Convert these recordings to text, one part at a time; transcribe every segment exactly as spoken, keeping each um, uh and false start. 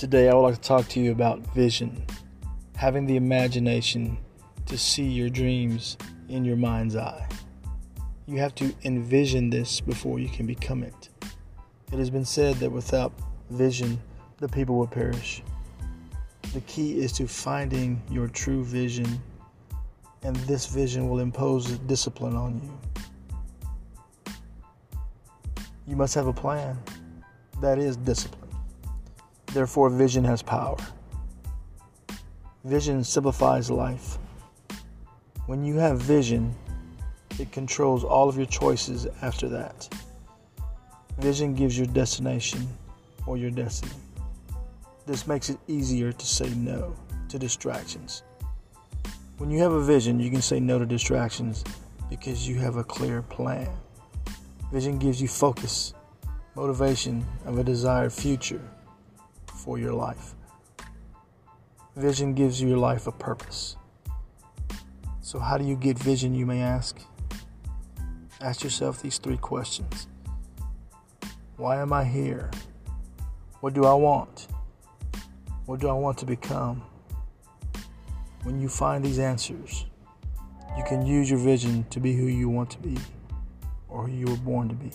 Today I would like to talk to you about vision, having the imagination to see your dreams in your mind's eye. You have to envision this before you can become it. It has been said that without vision, the people will perish. The key is to finding your true vision, and this vision will impose discipline on you. You must have a plan. That is discipline. Therefore, vision has power. Vision simplifies life. When you have vision, it controls all of your choices after that. Vision gives your destination or your destiny. This makes it easier to say no to distractions. When you have a vision, you can say no to distractions because you have a clear plan. Vision gives you focus, motivation of a desired future for your life. Vision gives your life a purpose. So how do you get vision, you may ask? Ask yourself these three questions. Why am I here? What do I want? What do I want to become? When you find these answers, you can use your vision to be who you want to be or who you were born to be,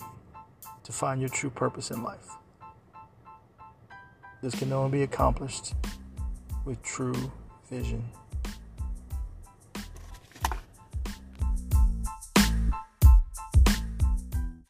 to find your true purpose in life. This can only be accomplished with true vision.